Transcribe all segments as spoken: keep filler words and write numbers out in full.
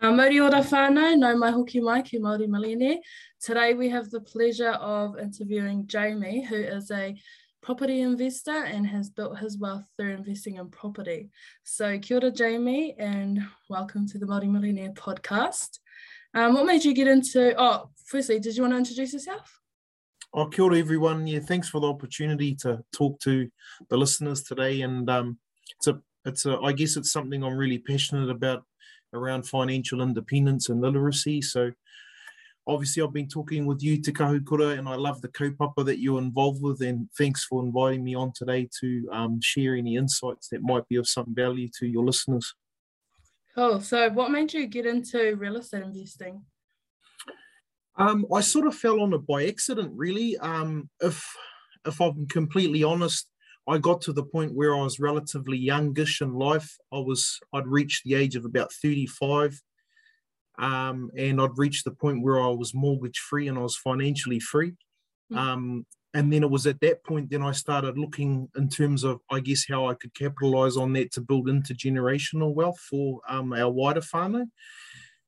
Uh, Mauri ora whanau, nau mai hoki mai ki Māori Millionaire. Today we have the pleasure of interviewing Jamie, who is a property investor and has built his wealth through investing in property. So kia ora Jamie, and welcome to the Māori Millionaire Podcast. Um, what made you get into, oh, firstly, did you want to introduce yourself? Oh, kia ora everyone. Yeah, thanks for the opportunity to talk to the listeners today. And um, it's a, it's a, I guess it's something I'm really passionate about, around financial independence and literacy. So obviously I've been talking with you, Te Kahukura, and I love the kaupapa that you're involved with, and thanks for inviting me on today to um, share any insights that might be of some value to your listeners. Cool. So what made you get into real estate investing? Um, I sort of fell on it by accident, really. Um, if, if I'm completely honest, I got to the point where I was relatively youngish in life. I was, I'd reached the age of about thirty-five, um, and I'd reached the point where I was mortgage-free and I was financially free. Um, and then it was at that point, then I started looking in terms of, I guess, how I could capitalise on that to build intergenerational wealth for um, our wider whānau.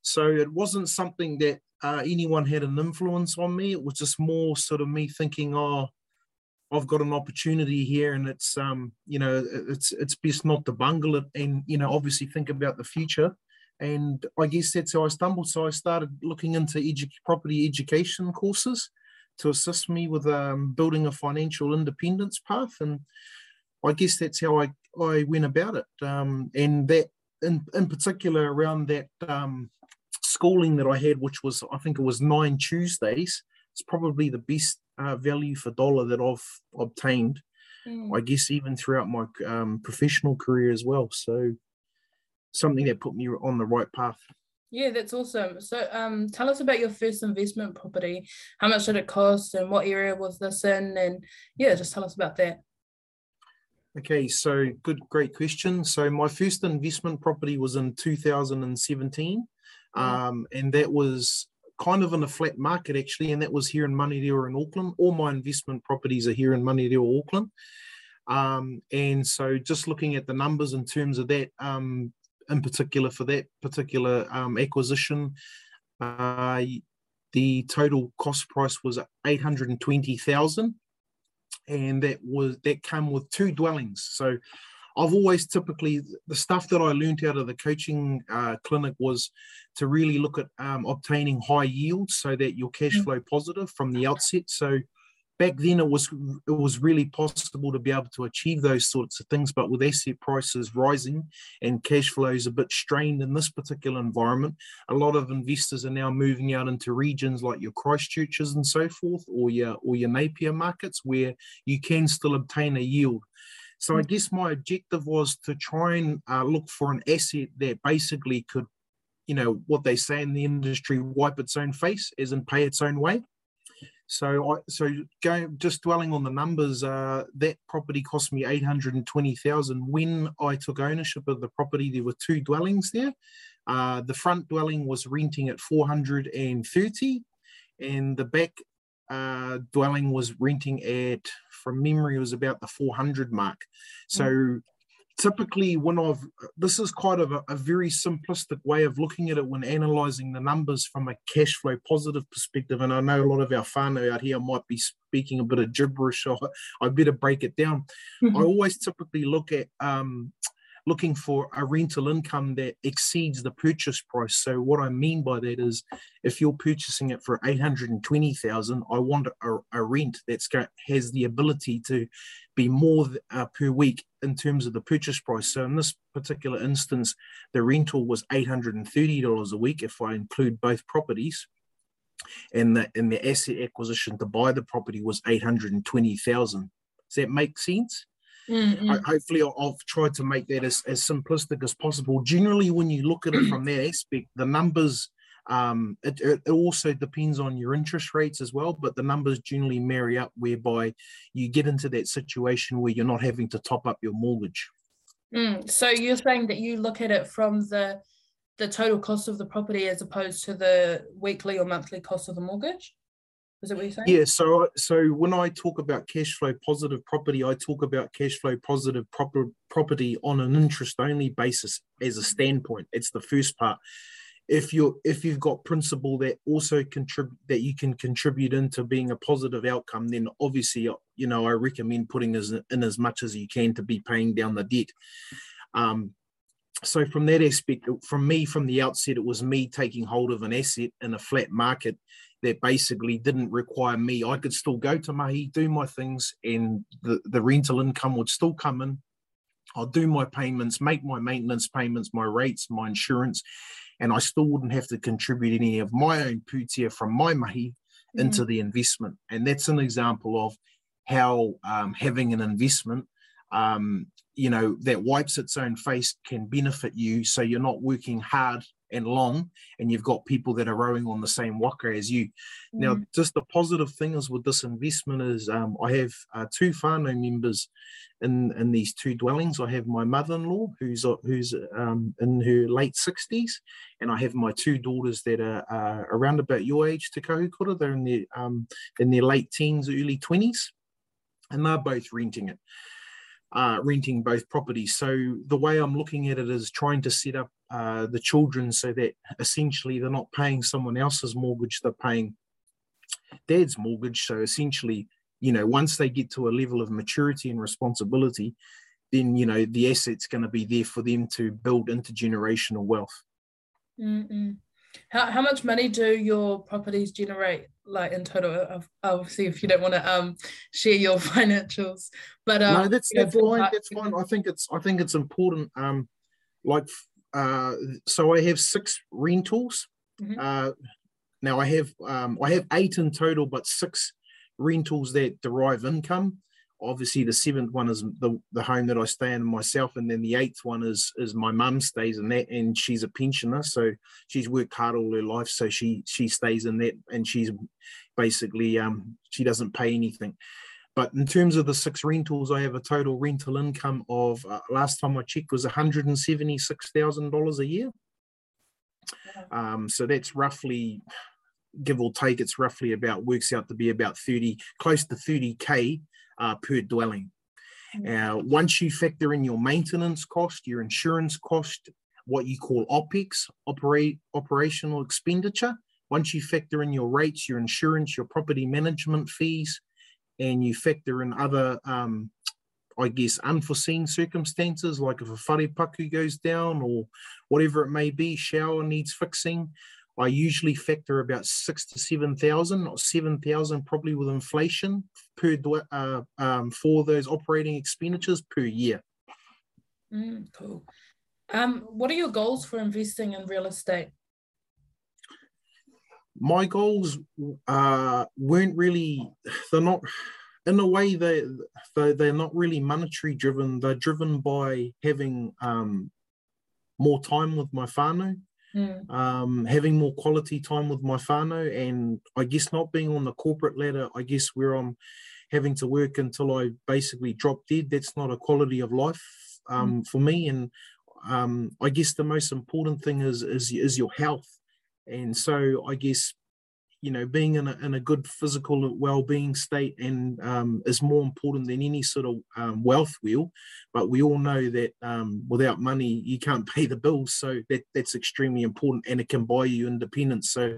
So it wasn't something that uh, anyone had an influence on me. It was just more sort of me thinking, oh, I've got an opportunity here, and it's, um, you know, it's it's best not to bungle it, and, you know, obviously think about the future. And I guess that's how I stumbled. So I started looking into edu- property education courses to assist me with um, building a financial independence path. And I guess that's how I, I went about it. Um, and that, in, in particular, around that um, schooling that I had, which was, I think it was nine Tuesdays, it's probably the best Uh, value for dollar that I've obtained, mm. I guess, even throughout my um, professional career as well. So something that put me on the right path. Yeah, that's awesome. So um, tell us about your first investment property. How much did it cost, and what area was this in? And yeah, just tell us about that. Okay, so good, great question. So my first investment property was in two thousand seventeen, mm. um, and that was kind of in a flat market, actually, and that was here in Manurewa in Auckland. All my investment properties are here in Manurewa, Auckland. Um, and so just looking at the numbers in terms of that, um, in particular for that particular um, acquisition, uh, the total cost price was eight hundred twenty thousand dollars, and that was that came with two dwellings. So I've always typically, the stuff that I learned out of the coaching uh, clinic was to really look at um, obtaining high yields so that you're cash flow positive from the outset. So back then it was it was really possible to be able to achieve those sorts of things, but with asset prices rising and cash flows a bit strained in this particular environment, a lot of investors are now moving out into regions like your Christchurches and so forth, or your, or your Napier markets, where you can still obtain a yield. So I guess my objective was to try and uh, look for an asset that basically could, you know, what they say in the industry, wipe its own face, as in pay its own way. So I, so going, just dwelling on the numbers, uh, that property cost me eight hundred twenty thousand dollars. When I took ownership of the property, there were two dwellings there. Uh, the front dwelling was renting at four hundred thirty thousand dollars, and the back Uh, dwelling was renting at, from memory, it was about the four hundred mark. So mm. typically when I've, this is quite a, a very simplistic way of looking at it when analysing the numbers from a cash flow positive perspective. And I know a lot of our whānau out here might be speaking a bit of gibberish, or I better break it down. Mm-hmm. I always typically look at um, looking for a rental income that exceeds the purchase price. So what I mean by that is, if you're purchasing it for eight hundred twenty thousand dollars, I want a, a rent that has the ability to be more uh, per week in terms of the purchase price. So in this particular instance, the rental was eight hundred thirty dollars a week if I include both properties, and the and the asset acquisition to buy the property was eight hundred twenty thousand dollars. Does that make sense? Mm-hmm. I, hopefully I've tried to make that as, as simplistic as possible. Generally, when you look at it from that aspect, the numbers, um, it, it also depends on your interest rates as well, but the numbers generally marry up, whereby you get into that situation where you're not having to top up your mortgage. Mm. So you're saying that you look at it from the, the total cost of the property as opposed to the weekly or monthly cost of the mortgage? Is that what you're saying? Yeah, so, so when I talk about cash flow positive property, I talk about cash flow positive proper property on an interest only basis as a standpoint. It's the first part. if you're if you've got principle that also contribute that you can contribute into being a positive outcome, then obviously, you know, I recommend putting as in as much as you can to be paying down the debt. Um, so from that aspect, from me, from the outset, it was me taking hold of an asset in a flat market that basically didn't require me. I could still go to mahi, do my things, and the, the rental income would still come in. I'll do my payments, make my maintenance payments, my rates, my insurance, and I still wouldn't have to contribute any of my own pūtea from my mahi mm. into the investment. And that's an example of how um, having an investment, um, you know, that wipes its own face can benefit you, so you're not working hard and long, and you've got people that are rowing on the same waka as you. Mm. Now, just the positive thing is with this investment is um, I have uh, two whanau members in, in these two dwellings. I have my mother-in-law who's uh, who's um, in her late sixties, and I have my two daughters that are uh, around about your age, Te Kahukura. They're in their, um, in their late teens, early twenties, and they're both renting it. Uh, renting both properties. So the way I'm looking at it is trying to set up uh, the children so that essentially they're not paying someone else's mortgage, they're paying dad's mortgage. So essentially, you know, once they get to a level of maturity and responsibility, then, you know, the asset's going to be there for them to build intergenerational wealth. Mm-mm. How, how much money do your properties generate, like in total? Obviously, if you don't want to um, share your financials, but um, no, that's, that's know, fine. That's fine. I think it's I think it's important. Um, like, uh, so I have six rentals. Mm-hmm. Uh, now I have um, I have eight in total, but six rentals that derive income. Obviously, the seventh one is the, the home that I stay in myself, and then the eighth one is is my mum stays in that, and she's a pensioner, so she's worked hard all her life, so she she stays in that, and she's basically um she doesn't pay anything. But in terms of the six rentals, I have a total rental income of uh, last time I checked was one hundred seventy-six thousand dollars a year. Um, so that's roughly, give or take, it's roughly about works out to be about thirty, close to thirty K. Uh, per dwelling. Uh, once you factor in your maintenance cost, your insurance cost, what you call OPEX, operate, operational expenditure, once you factor in your rates, your insurance, your property management fees, and you factor in other, um, I guess, unforeseen circumstances, like if a whare paku goes down or whatever it may be, shower needs fixing, I usually factor about six to seven thousand, or seven thousand probably with inflation per uh, um, for those operating expenditures per year. Mm, cool. Um, what are your goals for investing in real estate? My goals uh, weren't really. They're not. In a way, they they're not really monetary driven. They're driven by having um, more time with my whānau. Mm. Um, having more quality time with my whānau, and I guess not being on the corporate ladder, I guess where I'm having to work until I basically drop dead, that's not a quality of life um, mm. for me. And um, I guess the most important thing is, is is your health. And so I guess, you know, being in a, in a good physical well-being state and um, is more important than any sort of um, wealth wheel. But we all know that um, without money, you can't pay the bills. So that, that's extremely important, and it can buy you independence. So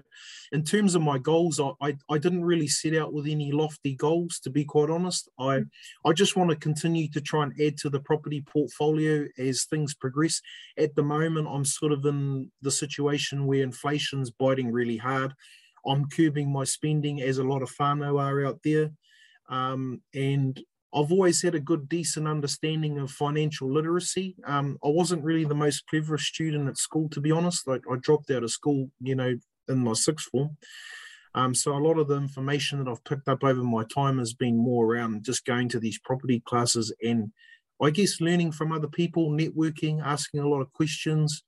in terms of my goals, I, I, I didn't really set out with any lofty goals, to be quite honest. I, I just want to continue to try and add to the property portfolio as things progress. At the moment, I'm sort of in the situation where inflation's biting really hard. I'm curbing my spending, as a lot of whānau are out there. Um, and I've always had a good, decent understanding of financial literacy. Um, I wasn't really the most cleverest student at school, to be honest. Like, I dropped out of school, you know, in my sixth form. Um, so a lot of the information that I've picked up over my time has been more around just going to these property classes and, I guess, learning from other people, networking, asking a lot of questions,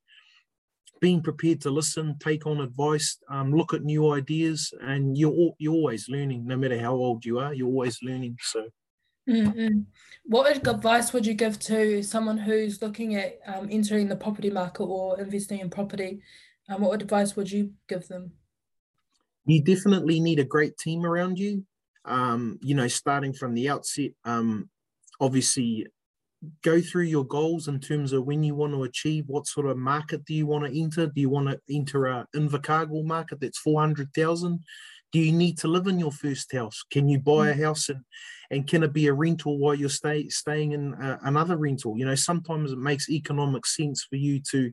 being prepared to listen, take on advice, um, look at new ideas, and you're you're always learning. No matter how old you are, you're always learning. So, mm-hmm. What advice would you give to someone who's looking at um, entering the property market or investing in property? Um, what advice would you give them? You definitely need a great team around you. Um, you know, starting from the outset. Um, obviously, go through your goals in terms of when you want to achieve, what sort of market do you want to enter? Do you want to enter an Invercargill market that's four hundred thousand? Do you need to live in your first house? Can you buy a house and, and can it be a rental while you're stay, staying in uh, another rental? You know, sometimes it makes economic sense for you to,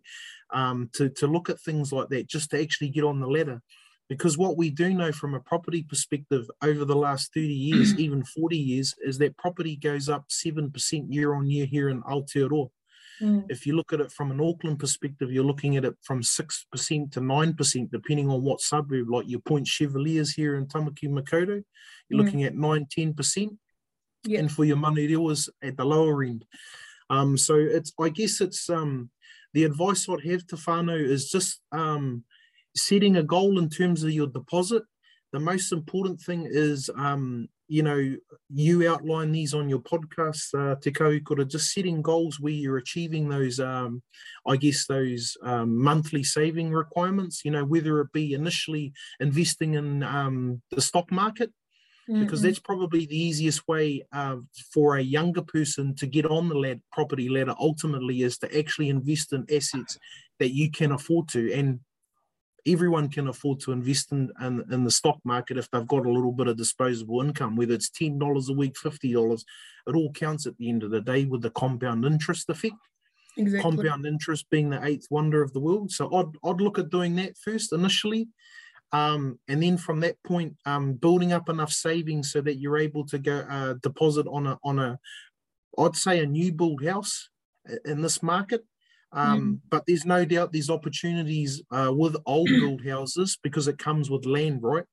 um, to, to look at things like that just to actually get on the ladder. Because what we do know from a property perspective over the last thirty years, even forty years, is that property goes up seven percent year on year here in Aotearoa. Mm. If you look at it from an Auckland perspective, you're looking at it from six percent to nine percent, depending on what suburb, like your Point Chevalier's here in Tamaki Makaurau, you're mm. looking at nine, ten percent. Yep. And for your Manurewa's at the lower end. Um, so it's, I guess it's, um, the advice I'd have to whanau is just um, setting a goal in terms of your deposit. The most important thing is, um, you know, you outline these on your podcast, uh, Te Kahukura, just setting goals where you're achieving those, um, I guess, those um, monthly saving requirements, you know, whether it be initially investing in um, the stock market, mm-hmm. because that's probably the easiest way uh, for a younger person to get on the lad- property ladder ultimately is to actually invest in assets that you can afford to. And everyone can afford to invest in, in, in the stock market if they've got a little bit of disposable income, whether it's ten dollars a week, fifty dollars, it all counts at the end of the day with the compound interest effect. Exactly. Compound interest being the eighth wonder of the world. So I'd, I'd look at doing that first initially. Um, and then from that point, um, building up enough savings so that you're able to go uh, deposit on a, on a, I'd say a new build house in this market. Um, mm. But there's no doubt there's opportunities uh, with old build houses because it comes with land, right?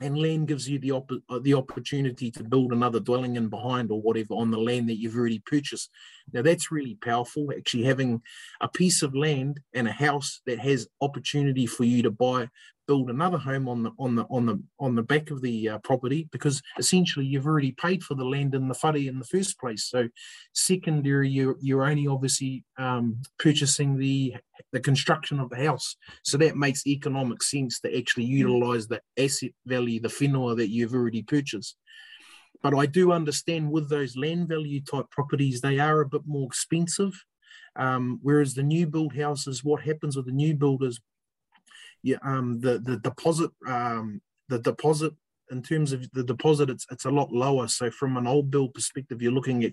And land gives you the op- uh, the opportunity to build another dwelling in behind or whatever on the land that you've already purchased. Now, that's really powerful, actually having a piece of land and a house that has opportunity for you to buy, build another home on the on the, on the, on the back of the uh, property, because essentially you've already paid for the land in the whare in the first place. So secondary, you're, you're only obviously um, purchasing the the construction of the house. So that makes economic sense to actually utilise the asset value, the whenua that you've already purchased. But I do understand with those land value type properties, they are a bit more expensive. Um, whereas the new build houses, what happens with the new builders, yeah, um, the the deposit, um, the deposit in terms of the deposit, it's it's a lot lower. So from an old build perspective, you're looking at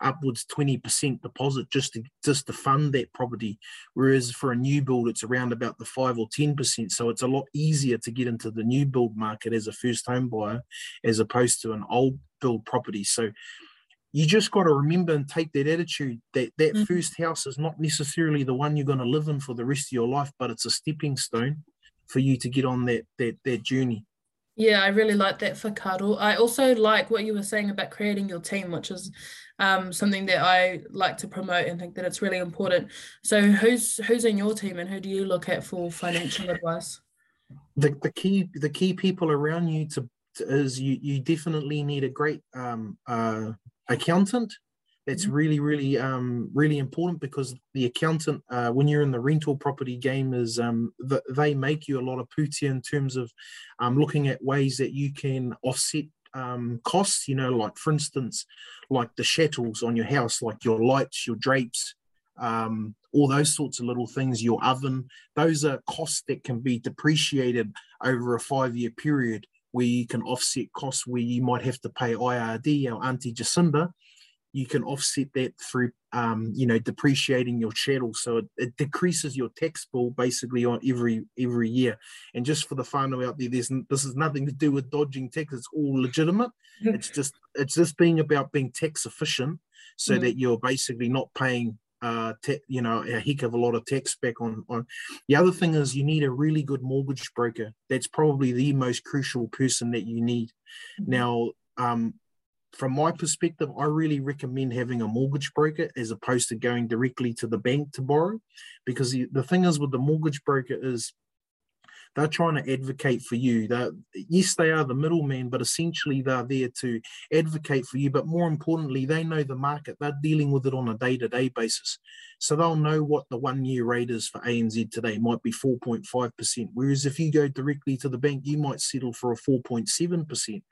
upwards twenty percent deposit just to just to fund that property. Whereas for a new build, it's around about the five or ten percent. So it's a lot easier to get into the new build market as a first home buyer, as opposed to an old build property. So you just got to remember and take that attitude that that mm. first house is not necessarily the one you're going to live in for the rest of your life, but it's a stepping stone for you to get on that that that journey. Yeah, I really like that whakaro. I also like what you were saying about creating your team, which is um, something that I like to promote and think that it's really important. So who's who's in your team and who do you look at for financial advice? The the key the key people around you to, to is you you definitely need a great um uh accountant. That's really, really, um, really important, because the accountant, uh, when you're in the rental property game, is um, the, they make you a lot of putia in terms of um, looking at ways that you can offset um, costs. You know, like for instance, like the shuttles on your house, like your lights, your drapes, um, all those sorts of little things. Your oven, those are costs that can be depreciated over a five-year period, where you can offset costs where you might have to pay I R D. Our Auntie Jacinda, you can offset that through, um, you know, depreciating your chattel. So it, it decreases your tax bill basically on every every year. And just for the whanau out there, there's this is nothing to do with dodging tax. It's all legitimate. It's just it's just being about being tax efficient, so mm. that you're basically not paying, uh, ta- you know, a heck of a lot of tax back on, on. The other thing is you need a really good mortgage broker. That's probably the most crucial person that you need. Now, um, from my perspective, I really recommend having a mortgage broker as opposed to going directly to the bank to borrow, because the, the thing is with the mortgage broker is they're trying to advocate for you. They're, yes, they are the middleman, but essentially they're there to advocate for you. But more importantly, they know the market. They're dealing with it on a day-to-day basis. So they'll know what the one-year rate is for A N Z today. It might be four point five percent, whereas if you go directly to the bank, you might settle for a four point seven percent.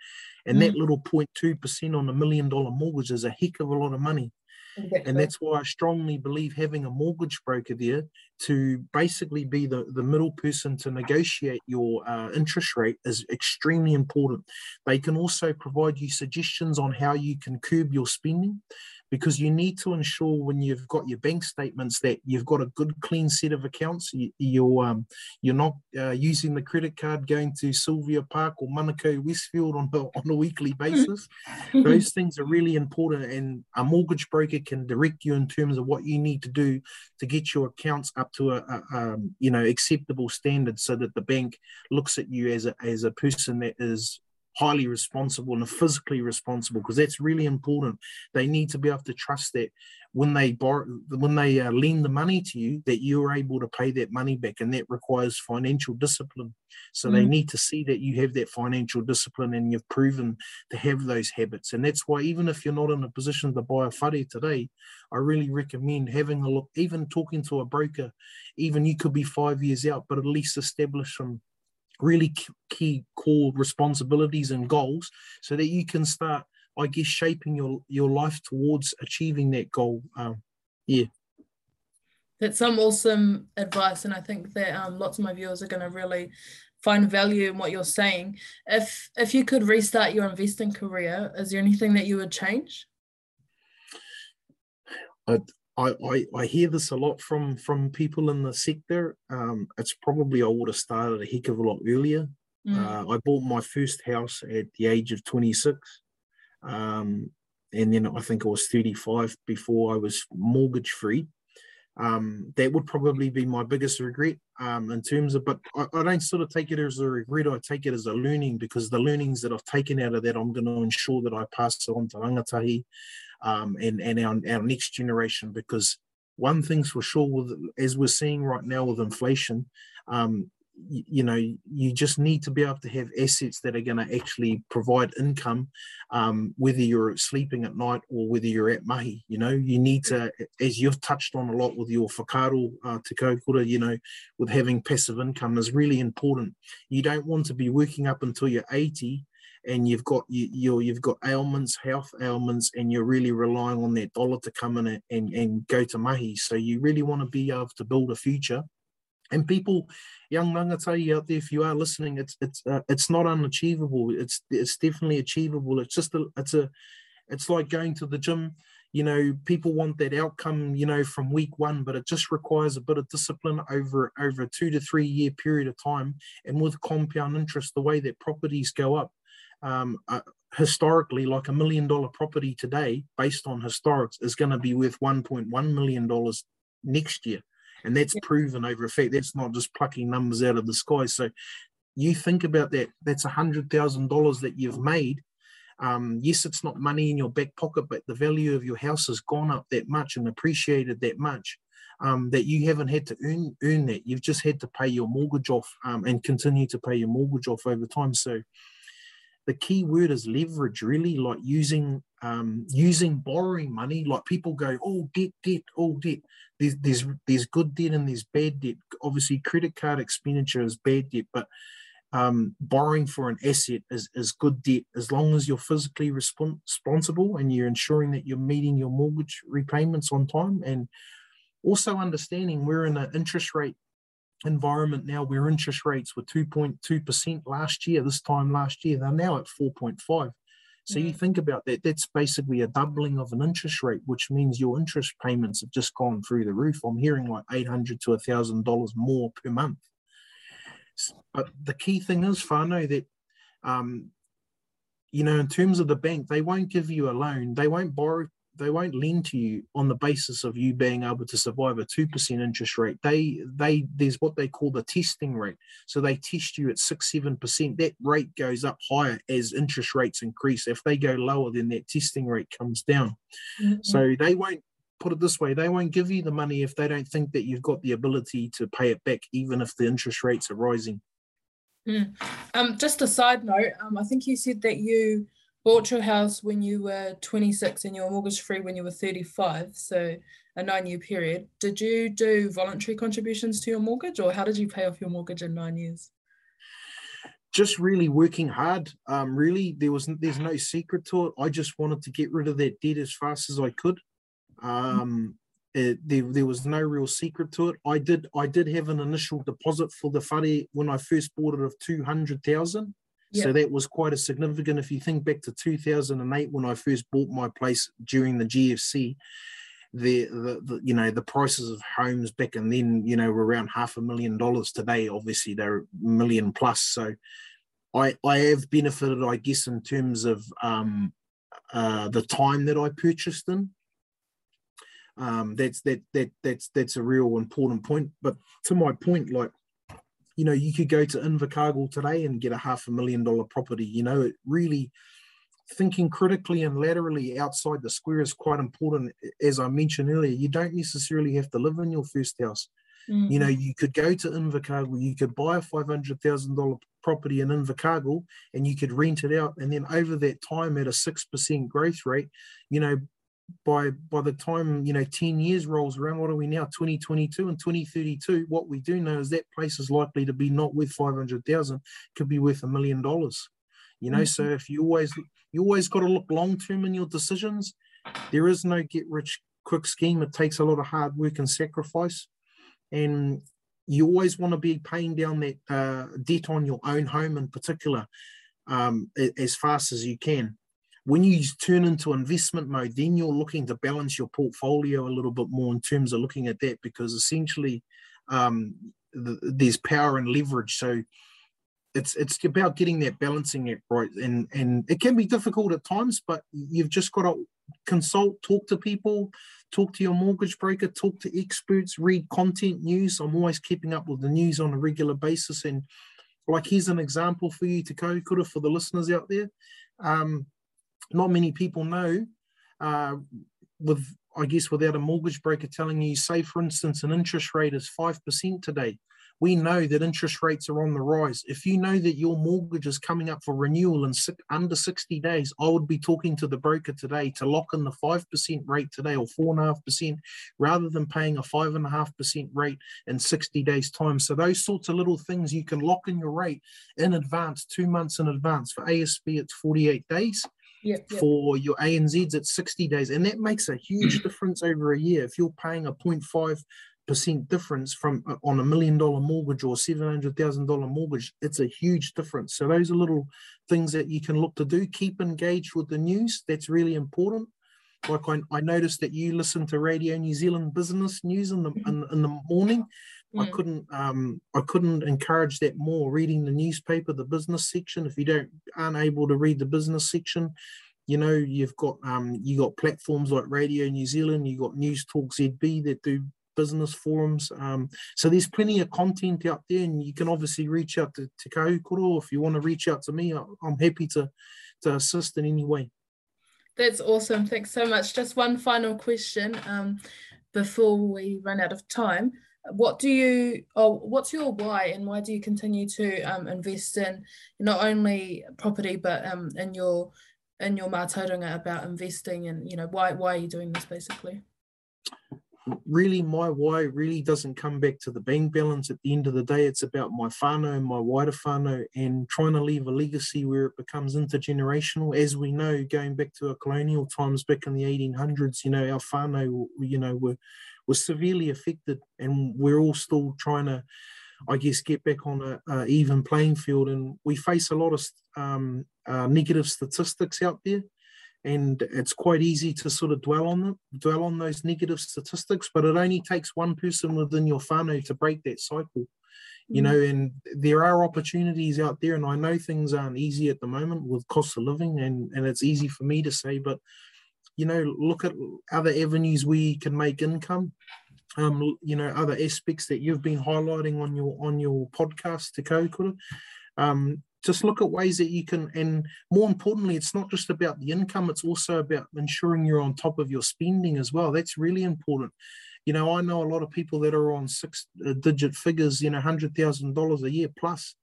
And that little zero point two percent on a million dollar mortgage is a heck of a lot of money. Exactly. And that's why I strongly believe having a mortgage broker there to basically be the, the middle person to negotiate your uh, interest rate is extremely important. They can also provide you suggestions on how you can curb your spending, because you need to ensure when you've got your bank statements that you've got a good clean set of accounts. You, you're, um, you're not uh, using the credit card going to Sylvia Park or Manukau Westfield on a, on a weekly basis. Those things are really important, and a mortgage broker can direct you in terms of what you need to do to get your accounts up to a, a um, you know, acceptable standard, so that the bank looks at you as a, as a person that is highly responsible and physically responsible, because that's really important. They need to be able to trust that when they borrow, when they uh, lend the money to you, that you're able to pay that money back, and that requires financial discipline. So mm. they need to see that you have that financial discipline and you've proven to have those habits. And that's why, even if you're not in a position to buy a whare today, I really recommend having a look, even talking to a broker. Even you could be five years out, but at least establish some really key core responsibilities and goals, so that you can start, I guess, shaping your your life towards achieving that goal. Um, yeah, that's some awesome advice, and I think that um, lots of my viewers are going to really find value in what you're saying. If if you could restart your investing career, is there anything that you would change? I'd, I, I, I hear this a lot from, from people in the sector. Um, it's probably I would have started a heck of a lot earlier. Mm. Uh, I bought my first house at the age of twenty-six. Um, and then I think I was thirty-five before I was mortgage free. Um, that would probably be my biggest regret um, in terms of, but I, I don't sort of take it as a regret. I take it as a learning, because the learnings that I've taken out of that, I'm going to ensure that I pass on to rangatahi um, and, and our, our next generation, because one thing's for sure, with, as we're seeing right now with inflation, um, you, you know, you just need to be able to have assets that are going to actually provide income, um, whether you're sleeping at night or whether you're at mahi. You know, you need to, as you've touched on a lot with your whakaro, uh, te kahukura, you know, with having passive income is really important. You don't want to be working up until you're eighty and you've got you, you're, you've got ailments, health ailments, and you're really relying on that dollar to come in and, and go to mahi. So you really want to be able to build a future. And people, young rangatahi out there, if you are listening, it's it's uh, it's not unachievable. It's it's definitely achievable. It's just a, it's a it's like going to the gym. You know, people want that outcome, you know, from week one, but it just requires a bit of discipline over over a two to three year period of time. And with compound interest, the way that properties go up, um, uh, historically, like a million dollar property today, based on historics, is going to be worth one point one million dollars next year. And that's proven over a fact. That's not just plucking numbers out of the sky. So you think about that. That's one hundred thousand dollars that you've made. Um, yes, it's not money in your back pocket, but the value of your house has gone up that much and appreciated that much, um, that you haven't had to earn, earn that. You've just had to pay your mortgage off um, and continue to pay your mortgage off over time. So the key word is leverage, really, like using um, using borrowing money. Like people go, oh, debt, debt, oh, debt. There's, there's, there's good debt and there's bad debt. Obviously, credit card expenditure is bad debt, but um, borrowing for an asset is, is good debt, as long as you're physically respons- responsible and you're ensuring that you're meeting your mortgage repayments on time. And also understanding we're in an interest rate environment now where interest rates were two point two percent last year. This time last year, they're now at four point five. So mm-hmm. you think about that, that's basically a doubling of an interest rate, which means your interest payments have just gone through the roof. I'm hearing like eight hundred to one thousand dollars more per month. But the key thing is, whanau, that, um, you know, in terms of the bank, they won't give you a loan. They won't borrow, they won't lend to you on the basis of you being able to survive a two percent interest rate. They, they, there's what they call the testing rate. So they test you at six, seven percent. That rate goes up higher as interest rates increase. If they go lower, then that testing rate comes down. Mm-hmm. So they won't, put it this way, they won't give you the money if they don't think that you've got the ability to pay it back, even if the interest rates are rising. Mm. Um, just a side note, um, I think you said that you bought your house when you were twenty-six and you were mortgage free when you were thirty-five, so a nine-year period. Did you do voluntary contributions to your mortgage, or how did you pay off your mortgage in nine years? Just really working hard. Um, really, there was there's no secret to it. I just wanted to get rid of that debt as fast as I could. Um, it, there, there was no real secret to it. I did I did have an initial deposit for the whare when I first bought it of two hundred thousand dollars. Yep. So that was quite a significant, if you think back to two thousand eight when I first bought my place during the G F C, the, the, the you know, the prices of homes back and then, you know, were around half a million dollars. Today, obviously, they're a million plus. So I, I have benefited, I guess, in terms of um, uh, the time that I purchased in. Um, that's that that that's that's a real important point. But to my point, like, you know, you could go to Invercargill today and get a half a million dollar property. You know, it really, thinking critically and laterally outside the square is quite important. As I mentioned earlier, you don't necessarily have to live in your first house. Mm-hmm. You know, you could go to Invercargill, you could buy a five hundred thousand dollars property in Invercargill and you could rent it out. And then over that time at a six percent growth rate, you know, by by the time, you know, ten years rolls around, what are we now, twenty twenty-two and twenty thirty-two, what we do know is that place is likely to be not worth five hundred thousand, could be worth a million dollars. You know, mm-hmm. So if you always, you always got to look long-term in your decisions. There is no get-rich-quick scheme. It takes a lot of hard work and sacrifice. And you always want to be paying down that uh, debt on your own home in particular um, as fast as you can. When you turn into investment mode, then you're looking to balance your portfolio a little bit more in terms of looking at that, because essentially um, the, there's power and leverage. So it's it's about getting that balancing act right. And, and it can be difficult at times, but you've just got to consult, talk to people, talk to your mortgage broker, talk to experts, read content, news. I'm always keeping up with the news on a regular basis. And like, here's an example for you, Te Kahukura, for the listeners out there. Um, Not many people know, uh, with I guess without a mortgage broker telling you, say for instance, an interest rate is five percent today. We know that interest rates are on the rise. If you know that your mortgage is coming up for renewal in under sixty days, I would be talking to the broker today to lock in the five percent rate today, or four point five percent, rather than paying a five point five percent rate in sixty days' time. So those sorts of little things, you can lock in your rate in advance, two months in advance. For A S B, it's forty-eight days. Yep, yep. For your A N Zs, it's sixty days. And that makes a huge difference over a year. If you're paying a zero point five percent difference from on a million dollar mortgage or seven hundred thousand dollars mortgage, it's a huge difference. So those are little things that you can look to do. Keep engaged with the news. That's really important. Like I, I noticed that you listen to Radio New Zealand business news in the in, in the morning. Yeah. I couldn't um I couldn't encourage that more. Reading the newspaper, the business section. If you don't aren't able to read the business section, you know, you've got um you got platforms like Radio New Zealand. You got News Talk Z B that do business forums. Um, so there's plenty of content out there, and you can obviously reach out to Te Kahukura if you want to reach out to me. I, I'm happy to to assist in any way. That's awesome. Thanks so much. Just one final question um, before we run out of time. What do you, or what's your why, and why do you continue to um, invest in not only property but um, in your in your mātauranga about investing, and you know why why are you doing this basically? Really, my why really doesn't come back to the bank balance. At the end of the day, it's about my whanau and my wider whanau, and trying to leave a legacy where it becomes intergenerational. As we know, going back to our colonial times back in the eighteen hundreds, you know, our whanau, you know, were, were severely affected, and we're all still trying to, I guess, get back on a, a even playing field. And we face a lot of um, uh, negative statistics out there. And it's quite easy to sort of dwell on them, dwell on those negative statistics, but it only takes one person within your whanau to break that cycle, you mm. know, and there are opportunities out there. And I know things aren't easy at the moment with cost of living, and, and it's easy for me to say, but, you know, look at other avenues where you can make income. Um, you know, other aspects that you've been highlighting on your on your podcast, Te Kahukura. Um, Just look at ways that you can, and more importantly, it's not just about the income, it's also about ensuring you're on top of your spending as well. That's really important. You know, I know a lot of people that are on six-digit figures, you know, one hundred thousand dollars a year plus,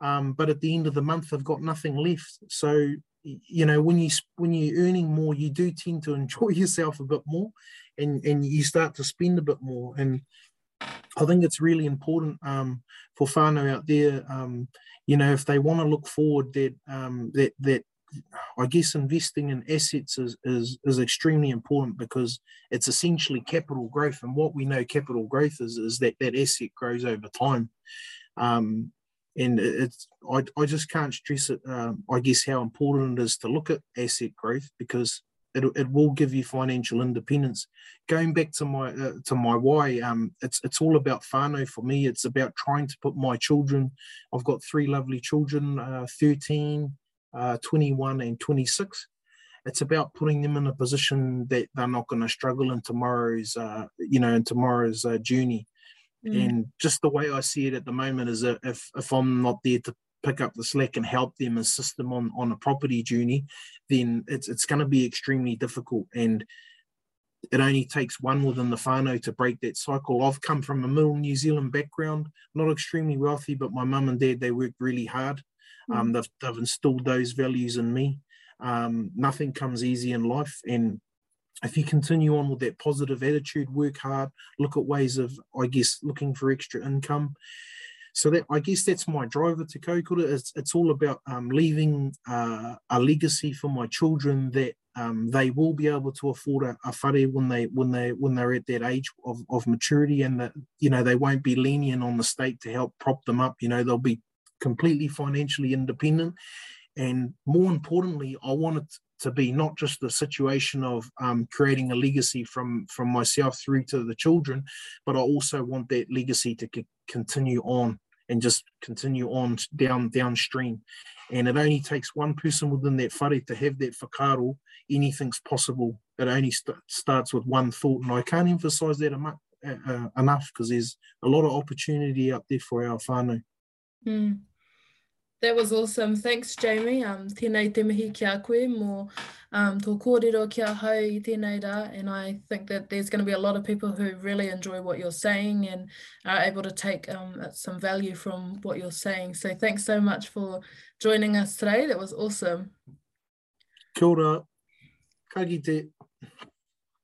um, but at the end of the month, they've got nothing left. So, you know, when, you, when you're earning more, you do tend to enjoy yourself a bit more, and, and you start to spend a bit more. And I think it's really important um, for whanau out there, um, you know, if they want to look forward, that um, that that I guess investing in assets is, is, is extremely important because it's essentially capital growth. And what we know capital growth is, is that that asset grows over time. Um, and it's I, I just can't stress it, um, I guess, how important it is to look at asset growth because it, it will give you financial independence. Going back to my uh, to my why, um, it's it's all about whanau for me. It's about trying to put my children, I've got three lovely children, uh, thirteen, Uh, twenty-one and twenty-six. It's about putting them in a position that they're not going to struggle in tomorrow's, uh, you know, in tomorrow's uh, journey. Mm. And just the way I see it at the moment is that if if I'm not there to pick up the slack and help them, assist them on on a property journey, then it's it's going to be extremely difficult. And it only takes one within the whanau to break that cycle. I've come from a middle New Zealand background, not extremely wealthy, but my mum and dad, they worked really hard. Um, they've, they've instilled those values in me. Um, nothing comes easy in life. And if you continue on with that positive attitude, work hard, look at ways of, I guess, looking for extra income. So that, I guess, that's my driver to Kahukura. It's, it's all about um, leaving uh, a legacy for my children that um, they will be able to afford a, a whare when they when they when they're at that age of, of maturity, and that, you know, they won't be lenient on the state to help prop them up. You know, they'll be completely financially independent. And more importantly, I want it to be not just the situation of um, creating a legacy from, from myself through to the children, but I also want that legacy to c- continue on and just continue on down downstream. And it only takes one person within that whare to have that whakaaro. Anything's possible. It only st- starts with one thought. And I can't emphasize that em- uh, enough because there's a lot of opportunity out there for our whanau. Mm. That was awesome. Thanks, Jamie. Um, tēnei te mihi kia koe, mō um, tō kōrero kia hau i tēnei rā, and I think that there's going to be a lot of people who really enjoy what you're saying and are able to take um, some value from what you're saying. So thanks so much for joining us today. That was awesome. Kia ora. Ka kite.